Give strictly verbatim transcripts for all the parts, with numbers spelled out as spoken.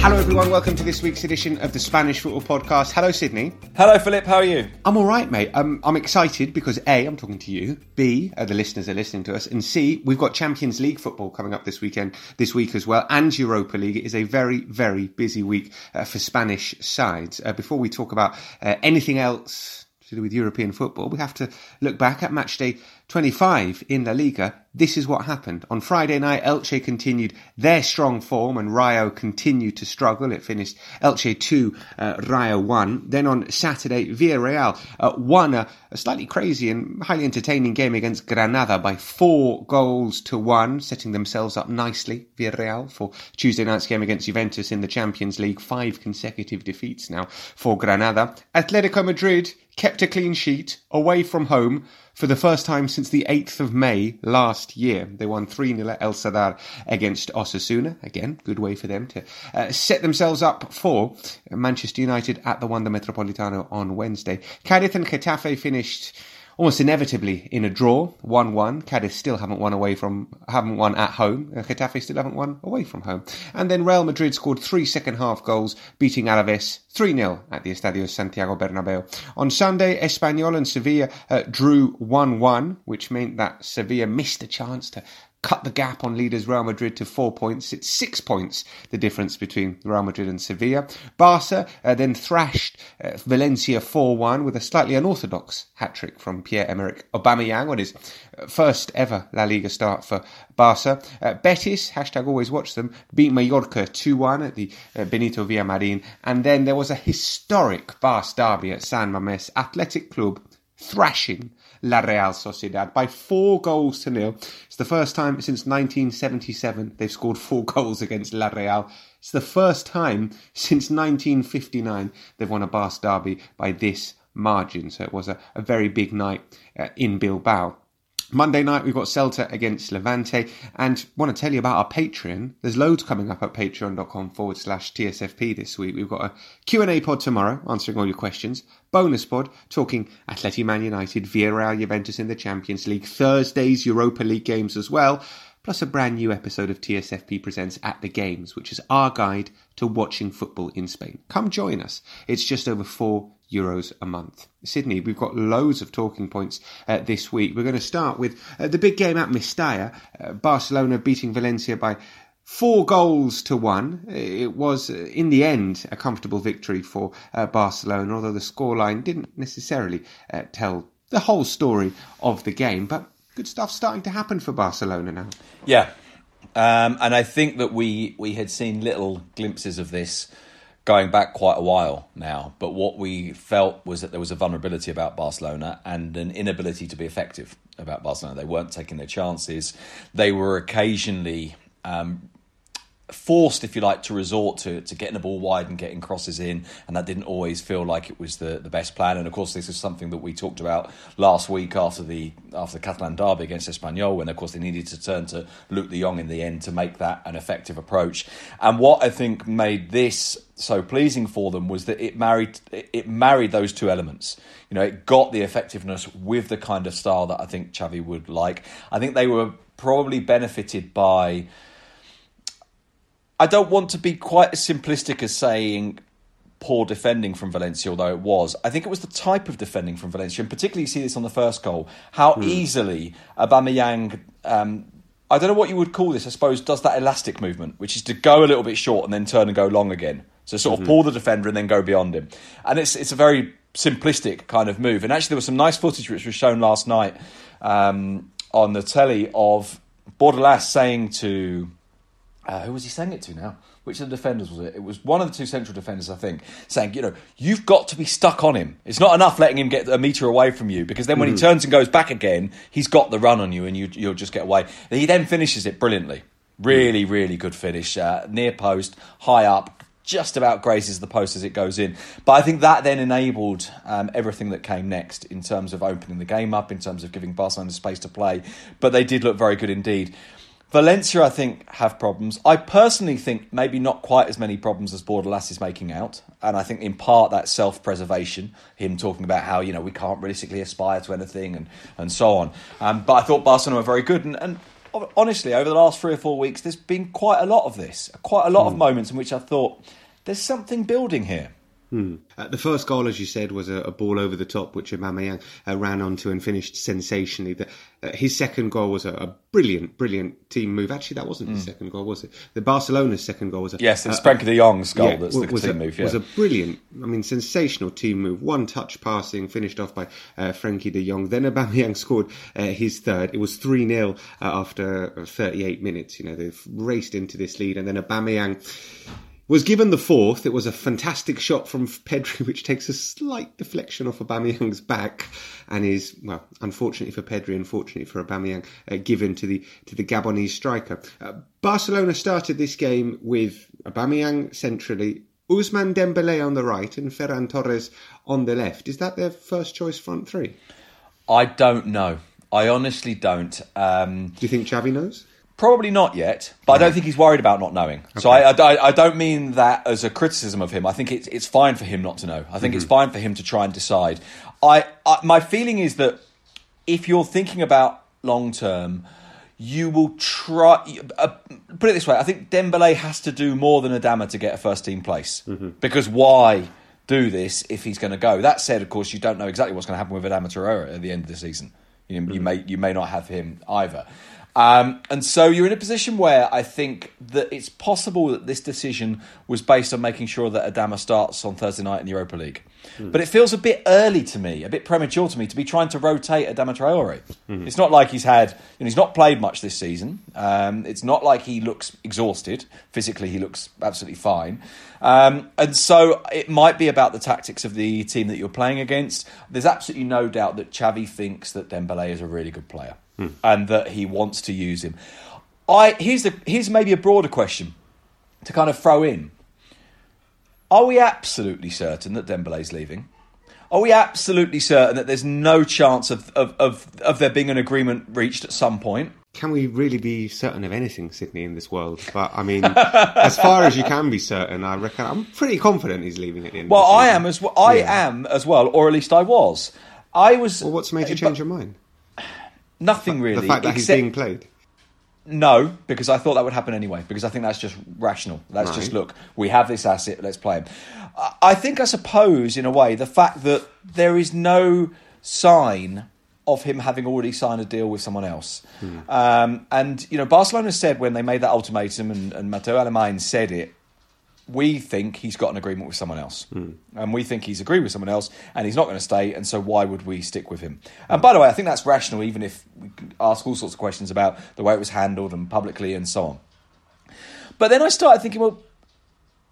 Hello everyone, welcome to this week's edition of the Spanish Football Podcast. Hello Sydney. Hello Philip, how are you? I'm alright mate, um, I'm excited because A, I'm talking to you, B, uh, the listeners are listening to us, and C, we've got Champions League football coming up this weekend, this week as well, and Europa League. It is a very, very busy week uh, for Spanish sides. Uh, before we talk about uh, anything else to do with European football, we have to look back at matchday twenty-five in La Liga. This is what happened. On Friday night, Elche continued their strong form and Rayo continued to struggle. It finished Elche two, uh, Rayo one. Then on Saturday, Villarreal uh, won a, a slightly crazy and highly entertaining game against Granada by four goals to one, setting themselves up nicely, Villarreal, for Tuesday night's game against Juventus in the Champions League. Five consecutive defeats now for Granada. Atletico Madrid kept a clean sheet away from home for the first time since the eighth of May last year. They won three nil at El Sadar against Osasuna. Again, good way for them to uh, set themselves up for Manchester United at the Wanda Metropolitano on Wednesday. Cádiz and Getafe finished almost inevitably in a draw, one one. Cádiz still haven't won away from, haven't won at home. Getafe still haven't won away from home. And then Real Madrid scored three second-half goals, beating Alavés three nil at the Estadio Santiago Bernabeu. On Sunday, Espanyol and Sevilla uh, drew one one, which meant that Sevilla missed a chance to cut the gap on leaders Real Madrid to four points. It's six points, the difference between Real Madrid and Sevilla. Barca uh, then thrashed uh, Valencia four one with a slightly unorthodox hat-trick from Pierre-Emerick Aubameyang on his first ever La Liga start for Barca. Uh, Betis, hashtag always watch them, beat Mallorca two one at the uh, Benito Villamarín. And then there was a historic Barca derby at San Mamés. Athletic Club thrashing La Real Sociedad by four goals to nil. It's the first time since nineteen seventy-seven they've scored four goals against La Real. It's the first time since nineteen fifty-nine they've won a Basque derby by this margin. So it was a, a very big night uh, in Bilbao. Monday night, we've got Celta against Levante, and want to tell you about our Patreon. There's loads coming up at patreon.com forward slash TSFP this week. We've got a Q and A pod tomorrow, answering all your questions. Bonus pod, talking Atleti, Man United, Villarreal, Juventus in the Champions League. Thursday's Europa League games as well. Plus a brand new episode of T S F P Presents At The Games, which is our guide to watching football in Spain. Come join us. It's just over four euros a month. Sydney, we've got loads of talking points uh, this week. We're going to start with uh, the big game at Mestalla, uh, Barcelona beating Valencia by four goals to one. It was, in the end, a comfortable victory for uh, Barcelona, although the scoreline didn't necessarily uh, tell the whole story of the game. But good stuff starting to happen for Barcelona now. Yeah, um, and I think that we, we had seen little glimpses of this going back quite a while now, but what we felt was that there was a vulnerability about Barcelona and an inability to be effective about Barcelona. They weren't taking their chances. They were occasionally um, forced, if you like, to resort to to getting the ball wide and getting crosses in, and that didn't always feel like it was the, the best plan. And of course, this is something that we talked about last week after the after the Catalan derby against Espanyol, when of course they needed to turn to Luke de Jong in the end to make that an effective approach. And what I think made this so pleasing for them was that it married it married those two elements. You know, it got the effectiveness with the kind of style that I think Xavi would like. I think they were probably benefited by, I don't want to be quite as simplistic as saying poor defending from Valencia, although it was. I think it was the type of defending from Valencia, and particularly you see this on the first goal, how mm. easily Aubameyang, um I don't know what you would call this, I suppose, does that elastic movement, which is to go a little bit short and then turn and go long again. So sort of mm-hmm. pull the defender and then go beyond him. And it's it's a very simplistic kind of move. And actually there was some nice footage which was shown last night um, on the telly of Bordalas saying to... Uh, who was he saying it to now? Which of the defenders was it? It was one of the two central defenders, I think, saying, you know, you've got to be stuck on him. It's not enough letting him get a metre away from you, because then when mm. he turns and goes back again, he's got the run on you and you, you'll just get away. And he then finishes it brilliantly. Really, mm. really good finish. Uh, near post, high up, just about grazes the post as it goes in. But I think that then enabled um, everything that came next in terms of opening the game up, in terms of giving Barcelona space to play. But they did look very good indeed. Valencia, I think, have problems. I personally think maybe not quite as many problems as Bordalas is making out. And I think in part that's self-preservation, him talking about how, you know, we can't realistically aspire to anything and, and so on. Um, but I thought Barcelona were very good. And, and honestly, over the last three or four weeks, there's been quite a lot of this, quite a lot mm. of moments in which I thought there's something building here. Hmm. Uh, the first goal, as you said, was a, a ball over the top, which Aubameyang uh, ran onto and finished sensationally. The, uh, his second goal was a, a brilliant, brilliant team move. Actually, that wasn't mm. his second goal, was it? The Barcelona's second goal was a... Yes, it's uh, Frankie de Jong's goal yeah, that's was, the was team a, move, yeah. It was a brilliant, I mean, sensational team move. One-touch passing, finished off by uh, Frankie de Jong. Then Aubameyang scored uh, his third. It was three nil uh, after thirty-eight minutes. You know, they've raced into this lead. And then Aubameyang was given the fourth. It was a fantastic shot from Pedri, which takes a slight deflection off Aubameyang's back and is, well, unfortunately for Pedri, unfortunately for Aubameyang, uh, given to the to the Gabonese striker. Uh, Barcelona started this game with Aubameyang centrally, Ousmane Dembele on the right and Ferran Torres on the left. Is that their first choice front three? I don't know. I honestly don't. Um... Do you think Xavi knows? Probably not yet, but I don't think he's worried about not knowing. Okay. So I, I, I don't mean that as a criticism of him. I think it's it's fine for him not to know. I think mm-hmm. it's fine for him to try and decide. I, I my feeling is that if you're thinking about long term, you will try... Uh, put it this way, I think Dembele has to do more than Adama to get a first team place. Mm-hmm. Because why do this if he's going to go? That said, of course, you don't know exactly what's going to happen with Adama Traoré at the end of the season. You, mm-hmm. you may you may not have him either. Um, and so you're in a position where I think that it's possible that this decision was based on making sure that Adama starts on Thursday night in the Europa League. Mm. But it feels a bit early to me, a bit premature to me, to be trying to rotate Adama Traoré. Mm. It's not like he's had, you know, he's not played much this season. Um, it's not like he looks exhausted. Physically, he looks absolutely fine. Um, and so it might be about the tactics of the team that you're playing against. There's absolutely no doubt that Xavi thinks that Dembélé is a really good player. Mm. And that he wants to use him. I here's the here's maybe a broader question to kind of throw in. Are we absolutely certain that Dembele's leaving? Are we absolutely certain that there's no chance of, of, of, of there being an agreement reached at some point? Can we really be certain of anything, Sydney, in this world? But, I mean, as far as you can be certain, I reckon I'm pretty confident he's leaving at the end well, of the season. I am as well, I yeah. am as well, or at least I was. I was. Well, what's made you change but, your mind? Nothing really. The fact that except, he's being played? No, because I thought that would happen anyway, because I think that's just rational. That's right. Just, look, we have this asset, let's play him. I think, I suppose, in a way, the fact that there is no sign of him having already signed a deal with someone else. Hmm. Um, and, you know, Barcelona said when they made that ultimatum, and, and Mateo Alemán said it, we think he's got an agreement with someone else. Mm. And we think he's agreed with someone else and he's not going to stay. And so why would we stick with him? And by the way, I think that's rational, even if we ask all sorts of questions about the way it was handled and publicly and so on. But then I started thinking, well,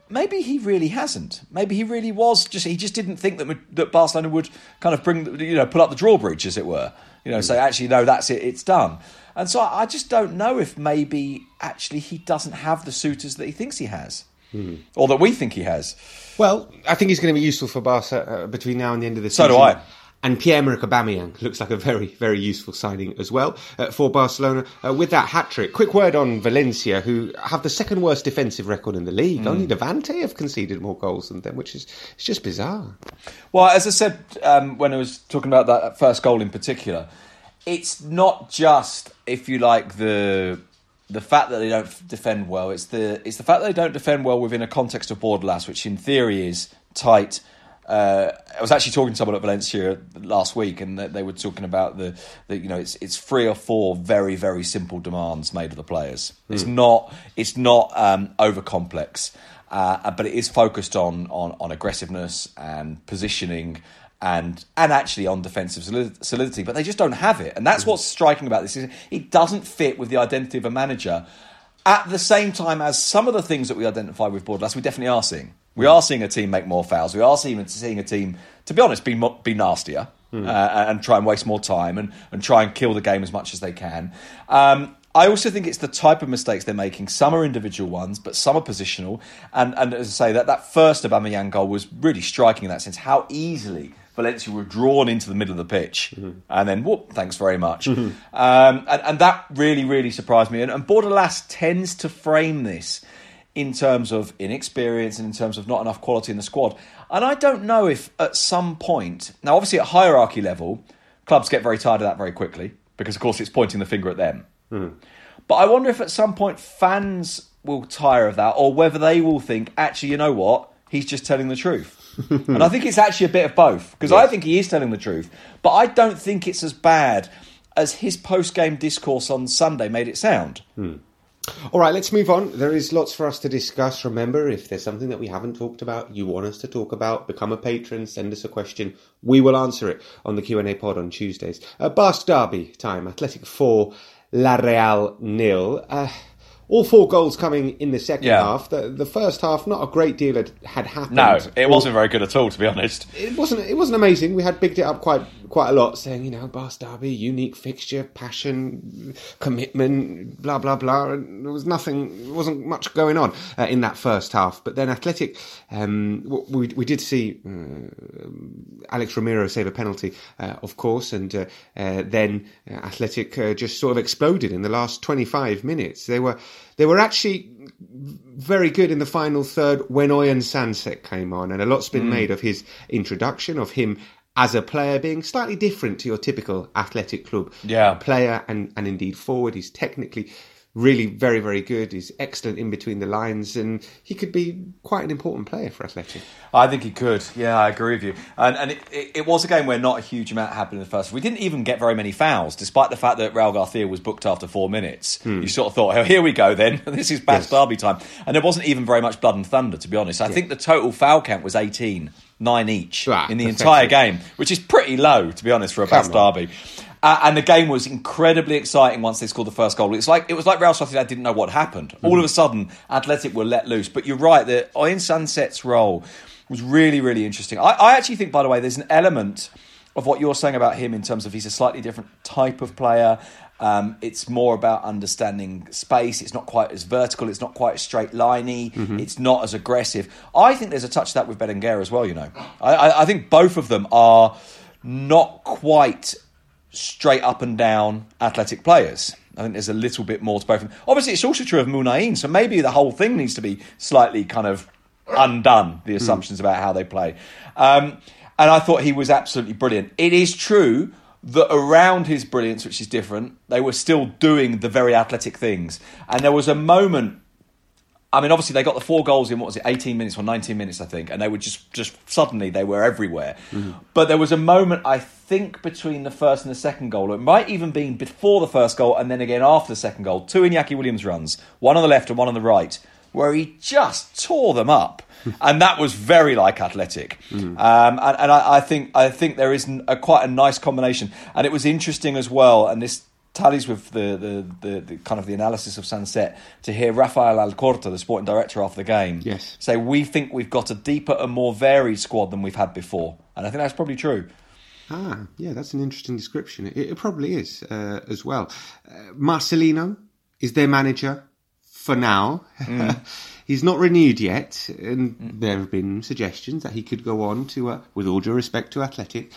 maybe he really hasn't. Maybe he really was just, he just didn't think that that Barcelona would kind of bring, you know, pull up the drawbridge, as it were. You know, mm. say, actually, no, that's it, it's done. And so I just don't know if maybe actually he doesn't have the suitors that he thinks he has. Mm. Or that we think he has. Well, I think he's going to be useful for Barca uh, between now and the end of the season. So do I. And Pierre-Emerick Aubameyang looks like a very, very useful signing as well uh, for Barcelona uh, with that hat-trick. Quick word on Valencia, who have the second worst defensive record in the league. Mm. Only Levante have conceded more goals than them, which is it's just bizarre. Well, as I said um, when I was talking about that first goal in particular, it's not just, if you like, the... the fact that they don't defend well, it's the it's the fact that they don't defend well within a context of Bordalas, which in theory is tight. Uh, I was actually talking to someone at Valencia last week, and they were talking about the, the you know it's it's three or four very very simple demands made of the players. Mm. It's not it's not um, over complex, uh, but it is focused on on on aggressiveness and positioning. And and actually on defensive solidity, but they just don't have it. And that's what's striking about this. Is it doesn't fit with the identity of a manager at the same time as some of the things that we identify with Bordalas, we definitely are seeing. We are seeing a team make more fouls. We are seeing, seeing a team, to be honest, be be nastier mm. uh, and try and waste more time and, and try and kill the game as much as they can. Um, I also think it's the type of mistakes they're making. Some are individual ones, but some are positional. And, and as I say, that, that first Aubameyang goal was really striking in that sense, how easily Valencia were drawn into the middle of the pitch, mm-hmm. and then whoop, thanks very much. Mm-hmm. Um, and, and that really, really surprised me. And, and Bordalas tends to frame this in terms of inexperience and in terms of not enough quality in the squad. And I don't know if at some point, now obviously at hierarchy level, clubs get very tired of that very quickly because of course it's pointing the finger at them. Mm-hmm. But I wonder if at some point fans will tire of that, or whether they will think, actually, you know what? He's just telling the truth. And I think it's actually a bit of both, because yes. I think he is telling the truth. But I don't think it's as bad as his post-game discourse on Sunday made it sound. Hmm. All right, let's move on. There is lots for us to discuss. Remember, if there's something that we haven't talked about, you want us to talk about, become a patron, send us a question. We will answer it on the Q and A pod on Tuesdays. Uh, Basque Derby time, Athletic four, La Real nil. Uh, all four goals coming in the second yeah. half. The, the first half, not a great deal had, had happened. No, it wasn't very good at all, to be honest. It wasn't. It wasn't amazing. We had bigged it up quite quite a lot, saying, you know, Basque Derby, unique fixture, passion, commitment, blah blah blah. And there was nothing. There wasn't much going on uh, in that first half. But then Athletic, um, we we did see uh, Alex Romero save a penalty, uh, of course, and uh, uh, then Athletic uh, just sort of exploded in the last twenty-five minutes. They were. They were actually very good in the final third when Oyan Sansek came on, and a lot's been mm. made of his introduction, of him as a player being slightly different to your typical Athletic Club yeah. player and, and indeed forward. He's technically really very, very good. He's excellent in between the lines, and he could be quite an important player for Athletic. I think he could. Yeah, I agree with you. And, and it, it, it was a game where not a huge amount happened in the first. We didn't even get very many fouls, despite the fact that Raul Garcia was booked after four minutes. Hmm. You sort of thought, oh, here we go then. This is Basque yes. Derby time. And there wasn't even very much blood and thunder, to be honest. I yeah. think the total foul count was eighteen, nine each ah, in the entire game, which is pretty low, to be honest, for a Basque Derby. Uh, and the game was incredibly exciting once they scored the first goal. It's like it was like Real Sociedad didn't know what happened. Mm-hmm. All of a sudden, Athletic were let loose. But you're right, the Oyan Sanset's role was really, really interesting. I, I actually think, by the way, there's an element of what you're saying about him in terms of he's a slightly different type of player. Um, it's more about understanding space. It's not quite as vertical. It's not quite as straight-liney. Mm-hmm. It's not as aggressive. I think there's a touch of that with Berenguer as well, you know. I, I, I think both of them are not quite straight up and down Athletic players. I think there's a little bit more to both of them. Obviously, it's also true of Munayin, so maybe the whole thing needs to be slightly kind of undone, the assumptions mm. about how they play. Um, and I thought he was absolutely brilliant. It is true that around his brilliance, which is different, they were still doing the very Athletic things. And there was a moment, I mean, obviously, they got the four goals in, what was it, eighteen minutes or nineteen minutes, I think. And they were just, just suddenly, they were everywhere. Mm. But there was a moment, I think, between the first and the second goal. It might even been before the first goal and then again after the second goal. Two Iñaki Williams runs, one on the left and one on the right, where he just tore them up. And that was very like Athletic. Mm. Um, and and I, I think I think there is a, quite a nice combination. And it was interesting as well, and this tallies with the, the, the, the kind of the analysis of Sunset, to hear Rafael Alcorta, the sporting director, after the game yes. say, we think we've got a deeper and more varied squad than we've had before. And I think that's probably true. Ah, yeah, that's an interesting description. It, it probably is uh, as well. Uh, Marcelino is their manager for now. Mm. He's not renewed yet. And mm. there have been suggestions that he could go on to, uh, with all due respect to Athletic,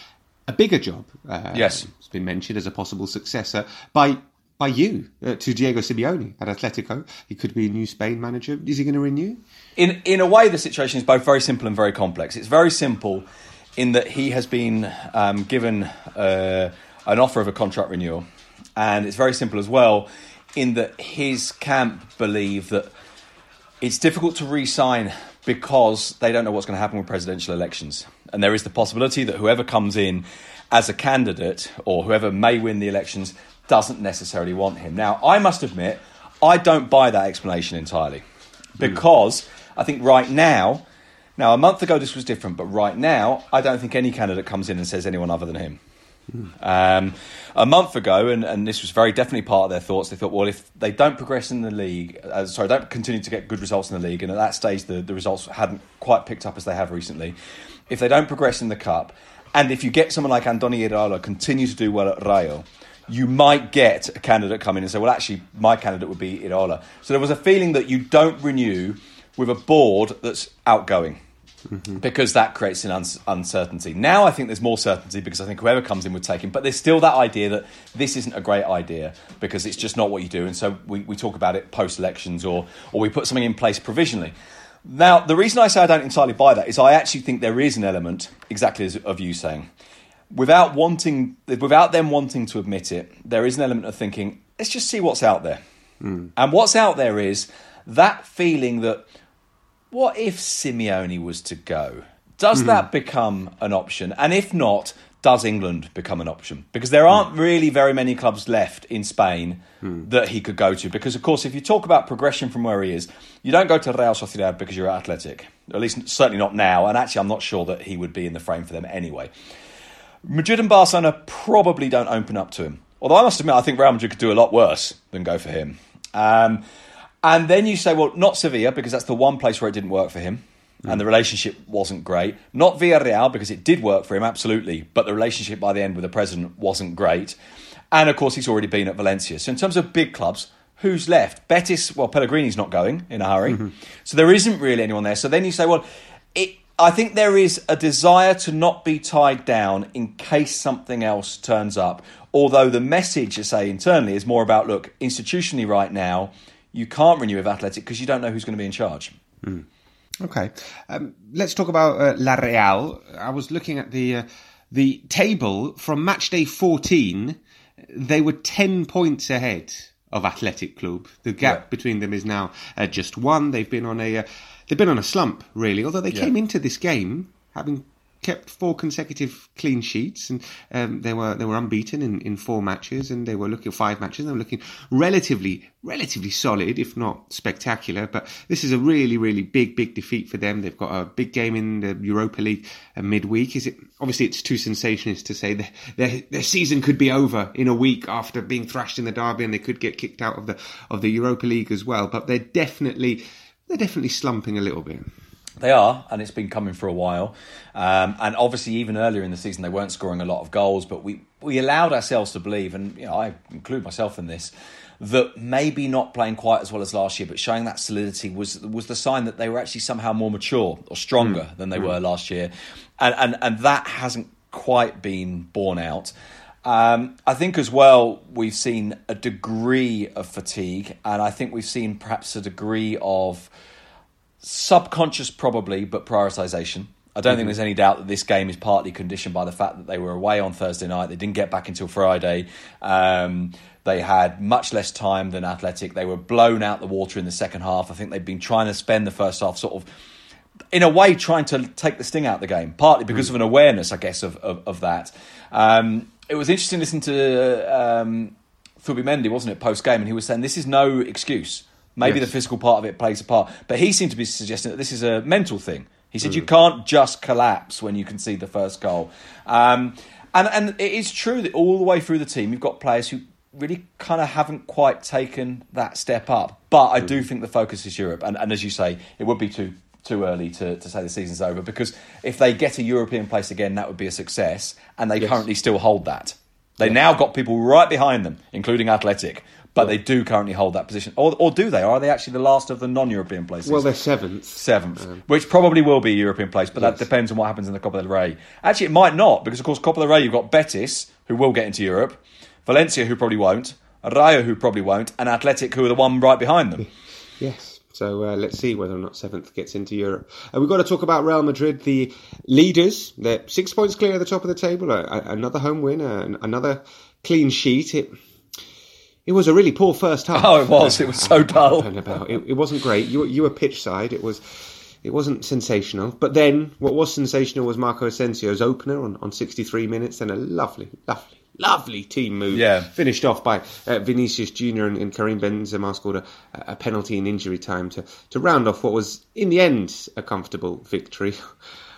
a bigger job. Uh, yes. It's been mentioned as a possible successor by by you uh, to Diego Simeone at Atletico. He could be a new Spain manager. Is he going to renew? In in a way, the situation is both very simple and very complex. It's very simple in that he has been um, given uh, an offer of a contract renewal. And it's very simple as well in that his camp believe that it's difficult to re-sign because they don't know what's going to happen with presidential elections. And there is the possibility that whoever comes in as a candidate or whoever may win the elections doesn't necessarily want him. Now, I must admit, I don't buy that explanation entirely because mm. I think right now, now a month ago this was different, but right now I don't think any candidate comes in and says anyone other than him. Mm. Um, a month ago, and, and this was very definitely part of their thoughts, they thought, well, if they don't progress in the league, uh, sorry, don't continue to get good results in the league, and at that stage the, the results hadn't quite picked up as they have recently, if they don't progress in the cup, and if you get someone like Andoni Iraola continue to do well at Rayo, you might get a candidate come in and say, well, actually, my candidate would be Iraola. So there was a feeling that you don't renew with a board that's outgoing. Mm-hmm. Because that creates an un- uncertainty. Now I think there's more certainty because I think whoever comes in would take him. But there's still that idea that this isn't a great idea because it's just not what you do. And so we, we talk about it post-elections or or we put something in place provisionally. Now, the reason I say I don't entirely buy that is I actually think there is an element, exactly as of you saying, without wanting, without them wanting to admit it, there is an element of thinking, let's just see what's out there. Mm. And what's out there is that feeling that, what if Simeone was to go? Does mm-hmm. that become an option? And if not, does England become an option? Because there aren't mm. really very many clubs left in Spain mm. that he could go to. Because, of course, if you talk about progression from where he is, you don't go to Real Sociedad because you're at Athletic. At least, certainly not now. And actually, I'm not sure that he would be in the frame for them anyway. Madrid and Barcelona probably don't open up to him. Although I must admit, I think Real Madrid could do a lot worse than go for him. Um... And then you say, well, not Sevilla, because that's the one place where it didn't work for him. Mm. And the relationship wasn't great. Not Villarreal, because it did work for him, absolutely. But the relationship by the end with the president wasn't great. And, of course, he's already been at Valencia. So in terms of big clubs, who's left? Betis, well, Pellegrini's not going in a hurry. Mm-hmm. So there isn't really anyone there. So then you say, well, it, I think there is a desire to not be tied down in case something else turns up. Although the message, I say, internally is more about, look, institutionally right now, you can't renew with Athletic because you don't know who's going to be in charge. Mm. Okay. Um, let's talk about uh, La Real. I was looking at the uh, the table from match day fourteen. They were ten points ahead of Athletic Club. The gap yeah. between them is now uh, just one. They've been on a uh, they've been on a slump, really. Although they yeah. came into this game having kept four consecutive clean sheets, and um, they were they were unbeaten in, in four matches, and they were looking five matches. And they were looking relatively relatively solid, if not spectacular. But this is a really really big big defeat for them. They've got a big game in the Europa League uh, midweek. Is it obviously it's too sensationalist to say their, their their season could be over in a week after being thrashed in the derby, and they could get kicked out of the of the Europa League as well. But they're definitely they're definitely slumping a little bit. They are, and it's been coming for a while. Um, and obviously, even earlier in the season, they weren't scoring a lot of goals. But we, we allowed ourselves to believe, and you know, I include myself in this, that maybe not playing quite as well as last year, but showing that solidity was was the sign that they were actually somehow more mature or stronger mm. than they mm. were last year. And, and, and that hasn't quite been borne out. Um, I think as well, we've seen a degree of fatigue. And I think we've seen perhaps a degree of subconscious probably, but prioritisation. I don't mm-hmm. think there's any doubt that this game is partly conditioned by the fact that they were away on Thursday night. They didn't get back until Friday. Um, they had much less time than Athletic. They were blown out the water in the second half. I think they've been trying to spend the first half sort of, in a way, trying to take the sting out of the game, partly because mm-hmm. of an awareness, I guess, of, of, of that. Um, it was interesting listening to um, Zubimendi, wasn't it, post-game, and he was saying this is no excuse. Maybe yes. the physical part of it plays a part. But he seemed to be suggesting that this is a mental thing. He said mm. you can't just collapse when you concede the first goal. Um, and, and it is true that all the way through the team, you've got players who really kind of haven't quite taken that step up. But I mm. do think the focus is Europe. And, and as you say, it would be too too early to, to say the season's over. Because if they get a European place again, that would be a success. And they yes. currently still hold that. They yeah. now got people right behind them, including Athletic. But they do currently hold that position. Or, or do they? Or are they actually the last of the non-European places? Well, they're seventh. Seventh, um, which probably will be a European place, but yes. that depends on what happens in the Copa del Rey. Actually, it might not, because, of course, Copa del Rey, you've got Betis, who will get into Europe, Valencia, who probably won't, Rayo, who probably won't, and Athletic, who are the one right behind them. Yes. So uh, let's see whether or not seventh gets into Europe. Uh, we've got to talk about Real Madrid, the leaders. They're six points clear at the top of the table. Uh, another home win, uh, another clean sheet. It... It was a really poor first half. Oh, it was. It was so dull. It, it wasn't great. You, you were pitch side. It, was, it wasn't sensational. But then what was sensational was Marco Asensio's opener on, on sixty-three minutes and a lovely, lovely, lovely team move. Yeah. Finished off by uh, Vinicius Junior and, and Karim Benzema scored a, a penalty in injury time to, to round off what was, in the end, a comfortable victory.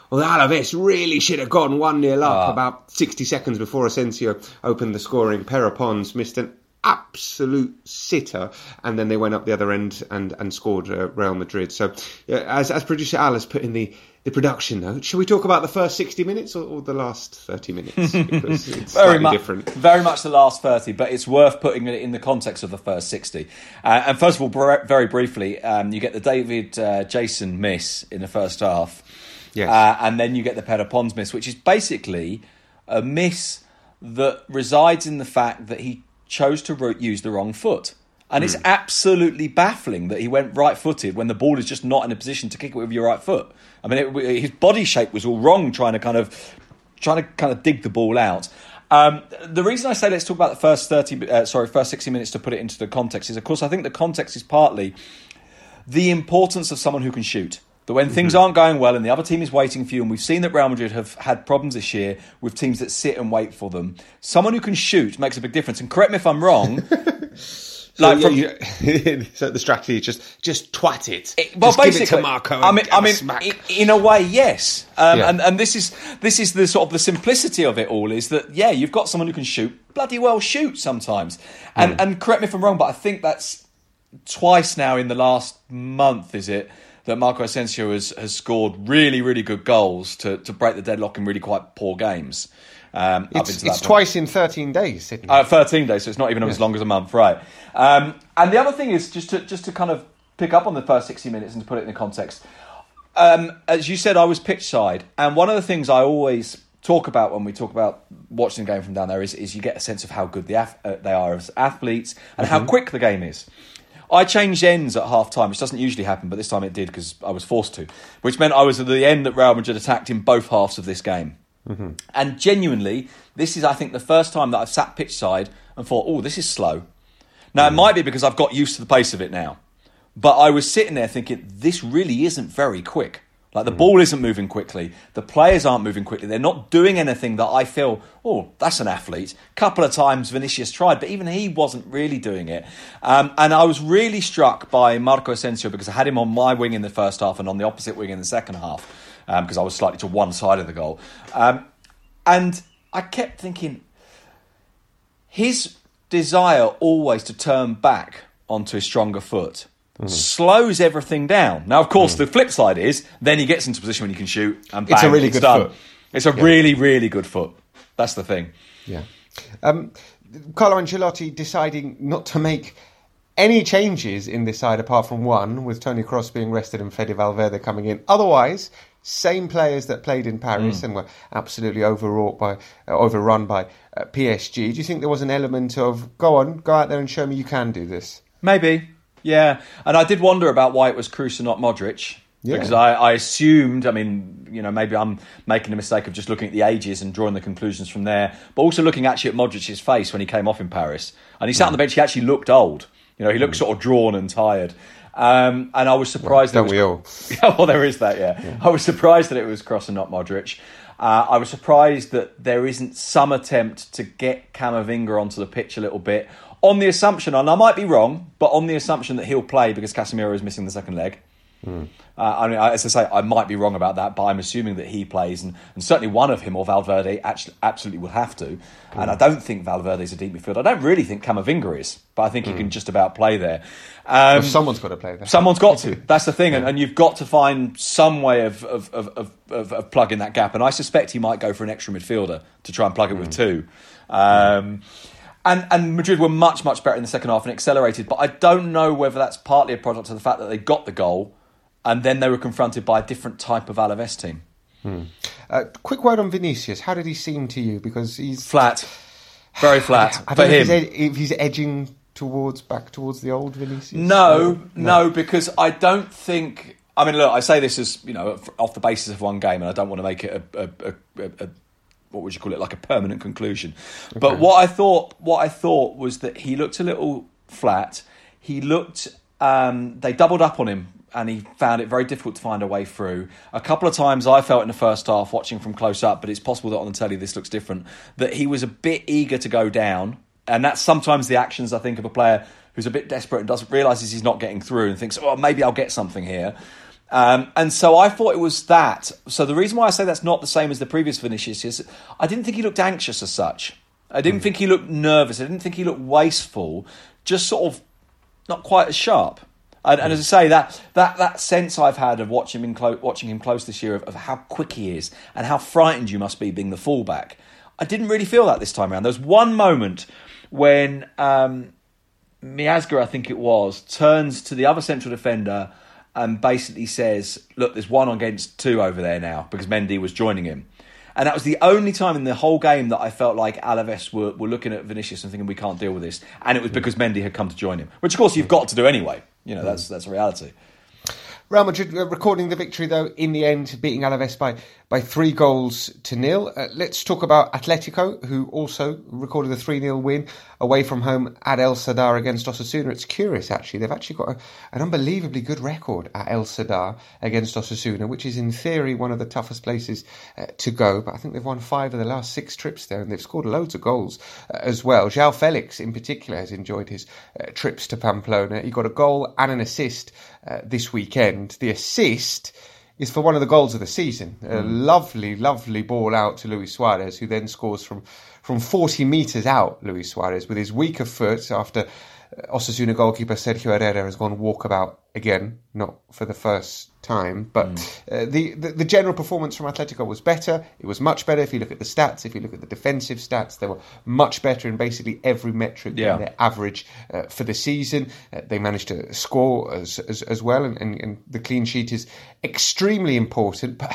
Well, Alavés really should have gone one nil up ah. about sixty seconds before Asensio opened the scoring. Perapons missed an absolute sitter, and then they went up the other end and and scored uh, Real Madrid. So, yeah, as as producer Alice put in the the production note, shall we talk about the first sixty minutes or, or the last thirty minutes? Because it's very much different. Very much the last thirty, but it's worth putting it in the context of the first sixty. Uh, and first of all, very briefly, um, you get the David uh, Jason miss in the first half. Yes. Uh, and then you get the Perapons miss, which is basically a miss that resides in the fact that he chose to ro- use the wrong foot. And mm. it's absolutely baffling that he went right-footed when the ball is just not in a position to kick it with your right foot. I mean, it, his body shape was all wrong, trying to kind of trying to kind of dig the ball out. Um, the reason I say let's talk about the first thirty, uh, sorry, first sixty minutes to put it into the context is, of course, I think the context is partly the importance of someone who can shoot. That when mm-hmm. things aren't going well and the other team is waiting for you, and we've seen that Real Madrid have had problems this year with teams that sit and wait for them. Someone who can shoot makes a big difference. And correct me if I'm wrong. So, like from, yeah, yeah. So the strategy is just just twat it. it well, just basically, give it to Marco. And I mean, I mean, smack. in a way, yes. Um, yeah. And and this is this is the sort of the simplicity of it all is that yeah, you've got someone who can shoot, bloody well shoot sometimes. And mm. and correct me if I'm wrong, but I think that's twice now in the last month, is it, that Marco Asensio has has scored really really good goals to to break the deadlock in really quite poor games. Um, it's it's twice in thirteen days, Sydney. Uh, thirteen days, so it's not even yes. as long as a month, right? Um, and the other thing is, just to just to kind of pick up on the first sixty minutes and to put it in the context, um, as you said, I was pitch side, and one of the things I always talk about when we talk about watching the game from down there is, is you get a sense of how good the af- uh, they are as athletes and mm-hmm. how quick the game is. I changed ends at half-time, which doesn't usually happen, but this time it did because I was forced to, which meant I was at the end that Real Madrid attacked in both halves of this game. Mm-hmm. And genuinely, this is, I think, the first time that I've sat pitch side and thought, oh, this is slow. Now, mm-hmm. it might be because I've got used to the pace of it now. But I was sitting there thinking, this really isn't very quick. Like, the mm-hmm. ball isn't moving quickly. The players aren't moving quickly. They're not doing anything that I feel, oh, that's an athlete. A couple of times Vinicius tried, but even he wasn't really doing it. Um, and I was really struck by Marco Asensio because I had him on my wing in the first half and on the opposite wing in the second half. Because um, I was slightly to one side of the goal. Um, and I kept thinking, his desire always to turn back onto his stronger foot mm. slows everything down. Now, of course, mm. the flip side is, then he gets into position when he can shoot and bang, it's a really it's good done. Foot. It's a yeah. really, really good foot. That's the thing. Yeah. Um, Carlo Ancelotti deciding not to make any changes in this side apart from one, with Toni Kroos being rested and Fede Valverde coming in. Otherwise, same players that played in Paris mm. and were absolutely overwrought by, uh, overrun by uh, P S G. Do you think there was an element of, go on, go out there and show me you can do this? Maybe, yeah. And I did wonder about why it was Kroos and not Modric. Yeah. Because I, I assumed, I mean, you know, maybe I'm making the mistake of just looking at the ages and drawing the conclusions from there. But also looking actually at Modric's face when he came off in Paris. And he sat mm. on the bench, he actually looked old. You know, he looked mm. sort of drawn and tired. Um, and I was surprised... Well, don't we all? Well, there is that, yeah. yeah. I was surprised that it was Kroos and not Modric. Uh, I was surprised that there isn't some attempt to get Camavinga onto the pitch a little bit on the assumption, and I might be wrong, but on the assumption that he'll play because Casemiro is missing the second leg. Mm. Uh, I mean, as I say, I might be wrong about that, but I'm assuming that he plays, and, and certainly one of him or Valverde actually, absolutely will have to. Mm. And I don't think Valverde's a deep midfield. I don't really think Camavinga is, but I think mm. he can just about play there. Um, well, someone's got to play there. Someone's got to. That's the thing, yeah. and, and you've got to find some way of of, of, of, of of plugging that gap. And I suspect he might go for an extra midfielder to try and plug it mm. with two. Um, yeah. And and Madrid were much, much better in the second half and accelerated. But I don't know whether that's partly a product of the fact that they got the goal and then they were confronted by a different type of Alavés team. Hmm. Uh, quick word on Vinicius. How did he seem to you? Because he's... Flat. Very flat. I don't for know him. If he's, ed- if he's edging towards back towards the old Vinicius. No, no, no, because I don't think... I mean, look, I say this as, you know, off the basis of one game and I don't want to make it a... a, a, a, a what would you call it, like a permanent conclusion. Okay. But what I thought what I thought was that he looked a little flat. He looked... Um, they doubled up on him and he found it very difficult to find a way through. A couple of times I felt in the first half, watching from close up, but it's possible that on the telly this looks different, that he was a bit eager to go down. And that's sometimes the actions, I think, of a player who's a bit desperate and doesn't realises he's not getting through and thinks, oh, maybe I'll get something here. Um, and so I thought it was that. So the reason why I say that's not the same as the previous Vinicius is I didn't think he looked anxious as such. I didn't mm. think he looked nervous. I didn't think he looked wasteful. Just sort of not quite as sharp. And, mm. and as I say, that that that sense I've had of watching him clo- watching him close this year of, of how quick he is and how frightened you must be being the fullback, I didn't really feel that this time around. There was one moment when um, Miazga, I think it was, turns to the other central defender and basically says, look, there's one against two over there now, because Mendy was joining him. And that was the only time in the whole game that I felt like Alavés were, were looking at Vinicius and thinking, we can't deal with this. And it was because Mendy had come to join him, which, of course, you've got to do anyway. You know, that's that's a reality. Real Madrid recording the victory, though, in the end, beating Alavés by, by three goals to nil. Uh, let's talk about Atletico, who also recorded a three nil win away from home at El Sadar against Osasuna. It's curious, actually. They've actually got a, an unbelievably good record at El Sadar against Osasuna, which is, in theory, one of the toughest places uh, to go. But I think they've won five of the last six trips there, and they've scored loads of goals uh, as well. João Félix, in particular, has enjoyed his uh, trips to Pamplona. He got a goal and an assist Uh, this weekend. The assist is for one of the goals of the season. Mm. A lovely, lovely ball out to Luis Suarez, who then scores from, from forty metres out, Luis Suarez, with his weaker foot after Osasuna goalkeeper Sergio Herrera has gone walkabout again, not for the first time. But mm. uh, the, the the general performance from Atletico was better. It was much better if you look at the stats, if you look at the defensive stats. They were much better in basically every metric yeah. than their average uh, for the season. Uh, they managed to score as as, as well, and, and, and the clean sheet is extremely important. But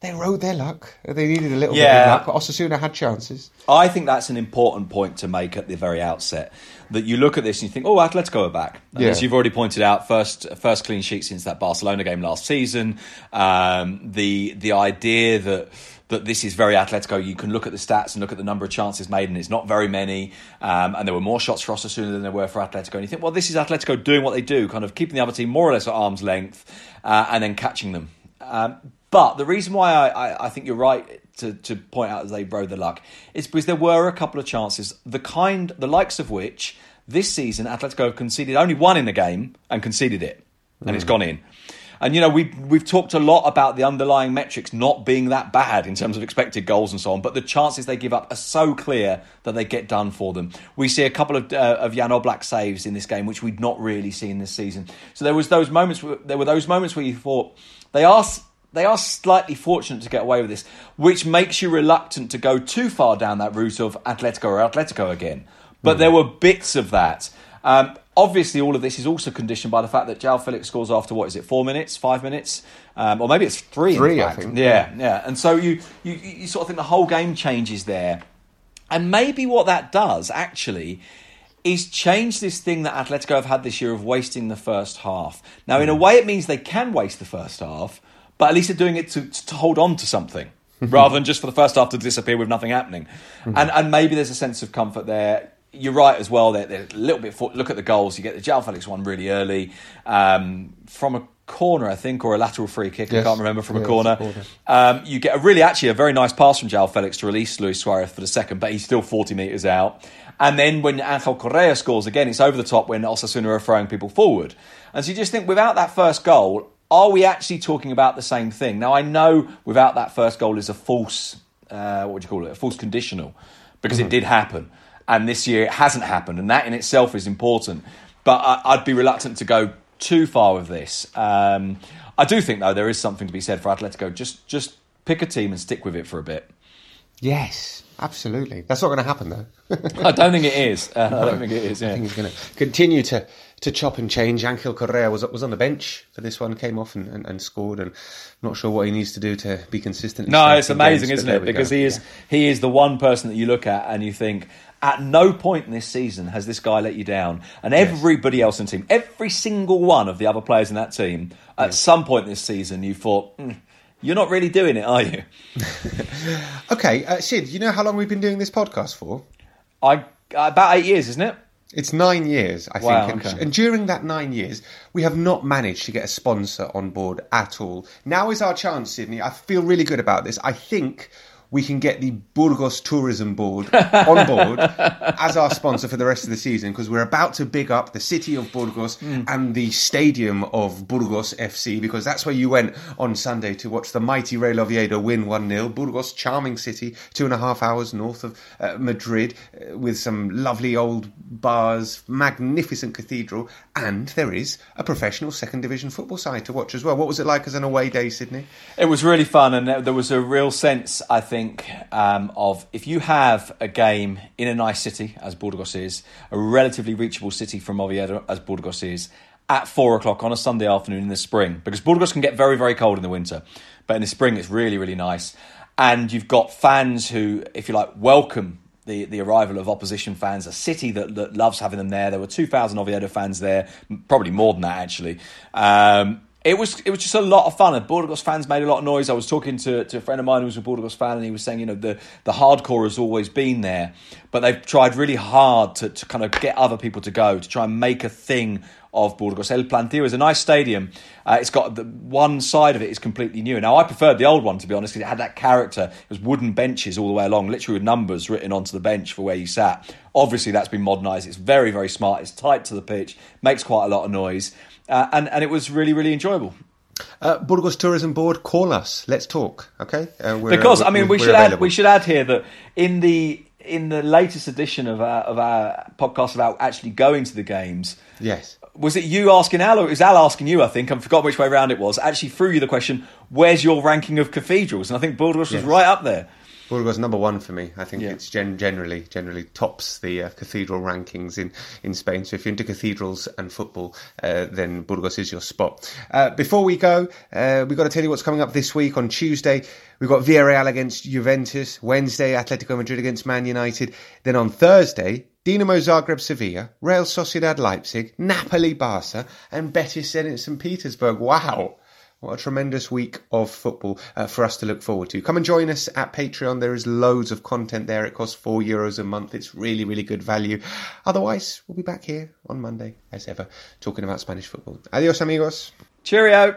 they rode their luck. They needed a little yeah. bit of luck, but Osasuna had chances. I think that's an important point to make at the very outset, that you look at this and you think, oh, Atletico are back. Yeah. As you've already pointed out, first first clean sheet since that Barcelona game last season. Um, the the idea that that this is very Atletico, you can look at the stats and look at the number of chances made, and it's not very many. Um, and there were more shots for Osasuna than there were for Atletico. And you think, well, this is Atletico doing what they do, kind of keeping the other team more or less at arm's length uh, and then catching them. Um, But the reason why I, I, I think you're right to, to point out that they rode the luck is because there were a couple of chances, the kind, the likes of which this season Atletico have conceded only one in the game and conceded it, and mm. it's gone in. And, you know, we, we've talked a lot about the underlying metrics not being that bad in terms of expected goals and so on, but the chances they give up are so clear that they get done for them. We see a couple of uh, of Jan Oblak saves in this game, which we'd not really seen this season. So there was those moments. Where, there were those moments where you thought they are. They are slightly fortunate to get away with this, which makes you reluctant to go too far down that route of Atletico or Atletico again. But mm. there were bits of that. Um, obviously, all of this is also conditioned by the fact that João Felix scores after, what is it, four minutes, five minutes? Um, or maybe it's three, Three, in fact. I think. Yeah, yeah. yeah. And so you, you, you sort of think the whole game changes there. And maybe what that does, actually, is change this thing that Atletico have had this year of wasting the first half. Now, mm. in a way, it means they can waste the first half, but at least they're doing it to, to hold on to something rather than just for the first half to disappear with nothing happening. Mm-hmm. And and maybe there's a sense of comfort there. You're right as well. They're, they're a little bit... For, look at the goals. You get the João Felix one really early um, from a corner, I think, or a lateral free kick. Yes. I can't remember, from yeah, a corner. corner. Um, you get a really, actually, a very nice pass from João Felix to release Luis Suarez for the second, but he's still forty metres out. And then when Angel Correa scores again, it's over the top when Osasuna are throwing people forward. And so you just think, without that first goal, are we actually talking about the same thing? Now, I know without that first goal is a false, uh, what would you call it? A false conditional, because mm-hmm. it did happen. And this year it hasn't happened. And that in itself is important. But I, I'd be reluctant to go too far with this. Um, I do think, though, there is something to be said for Atletico. Just, just pick a team and stick with it for a bit. Yes, absolutely. That's not going to happen, though. I don't think it is. Uh, no, I don't think it is. Yeah. I think it's going to continue to... to chop and change. Angel Correa was was on the bench for this one, came off and, and, and scored, and I'm not sure what he needs to do to be consistent. No, it's amazing, games, isn't it? Because go. he is yeah. he is the one person that you look at and you think, at no point in this season has this guy let you down. And yes. everybody else in the team, every single one of the other players in that team, at yes. some point this season you thought, mm, you're not really doing it, are you? Okay, uh, Sid, you know how long we've been doing this podcast for? I about eight years, isn't it? It's nine years, I wow, think. Okay. And during that nine years, we have not managed to get a sponsor on board at all. Now is our chance, Sydney. I feel really good about this. I think we can get the Burgos Tourism Board on board as our sponsor for the rest of the season, because we're about to big up the city of Burgos mm. and the stadium of Burgos F C, because that's where you went on Sunday to watch the mighty Real Oviedo win one nil. Burgos, charming city, two and a half hours north of uh, Madrid, uh, with some lovely old bars, magnificent cathedral, and there is a professional second division football side to watch as well. What was it like as an away day, Sydney? It was really fun, and there was a real sense, I think, think um, of if you have a game in a nice city, as Burgos is, a relatively reachable city from Oviedo, as Burgos is, at four o'clock on a Sunday afternoon in the spring, because Burgos can get very, very cold in the winter. But in the spring, it's really, really nice. And you've got fans who, if you like, welcome the, the arrival of opposition fans, a city that, that loves having them there. There were two thousand Oviedo fans there, probably more than that, actually. Um, it was it was just a lot of fun. And Burgos fans made a lot of noise. I was talking to, to a friend of mine who was a Burgos fan, and he was saying, you know, the, the hardcore has always been there, but they've tried really hard to, to kind of get other people to go, to try and make a thing of Burgos. El Plantío is a nice stadium. Uh, it's got the one side of it is completely new. Now, I preferred the old one, to be honest, because it had that character. It was wooden benches all the way along, literally with numbers written onto the bench for where you sat. Obviously, that's been modernised. It's very, very smart. It's tight to the pitch, makes quite a lot of noise. Uh, and, and it was really, really enjoyable. Uh, Burgos Tourism Board, call us. Let's talk, okay? Uh, we're, because, uh, I mean, we should available. add we should add here that in the in the latest edition of our, of our podcast about actually going to the games... Yes. Was it you asking Al, or it was Al asking you, I think? I forgot which way round it was. I actually threw you the question, where's your ranking of cathedrals? And I think Burgos yes. was right up there. Burgos number one for me. I think yeah. it's gen- generally generally tops the uh, cathedral rankings in, in Spain. So if you're into cathedrals and football, uh, then Burgos is your spot. Uh, before we go, uh, we've got to tell you what's coming up this week. On Tuesday, we've got Villarreal against Juventus. Wednesday, Atletico Madrid against Man United. Then on Thursday... Dinamo Zagreb, Sevilla, Real Sociedad, Leipzig, Napoli, Barca, and Betis Saint Petersburg. Wow. What a tremendous week of football uh, for us to look forward to. Come and join us at Patreon. There is loads of content there. It costs four euros a month. It's really, really good value. Otherwise, we'll be back here on Monday, as ever, talking about Spanish football. Adios, amigos. Cheerio.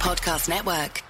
Podcast Network.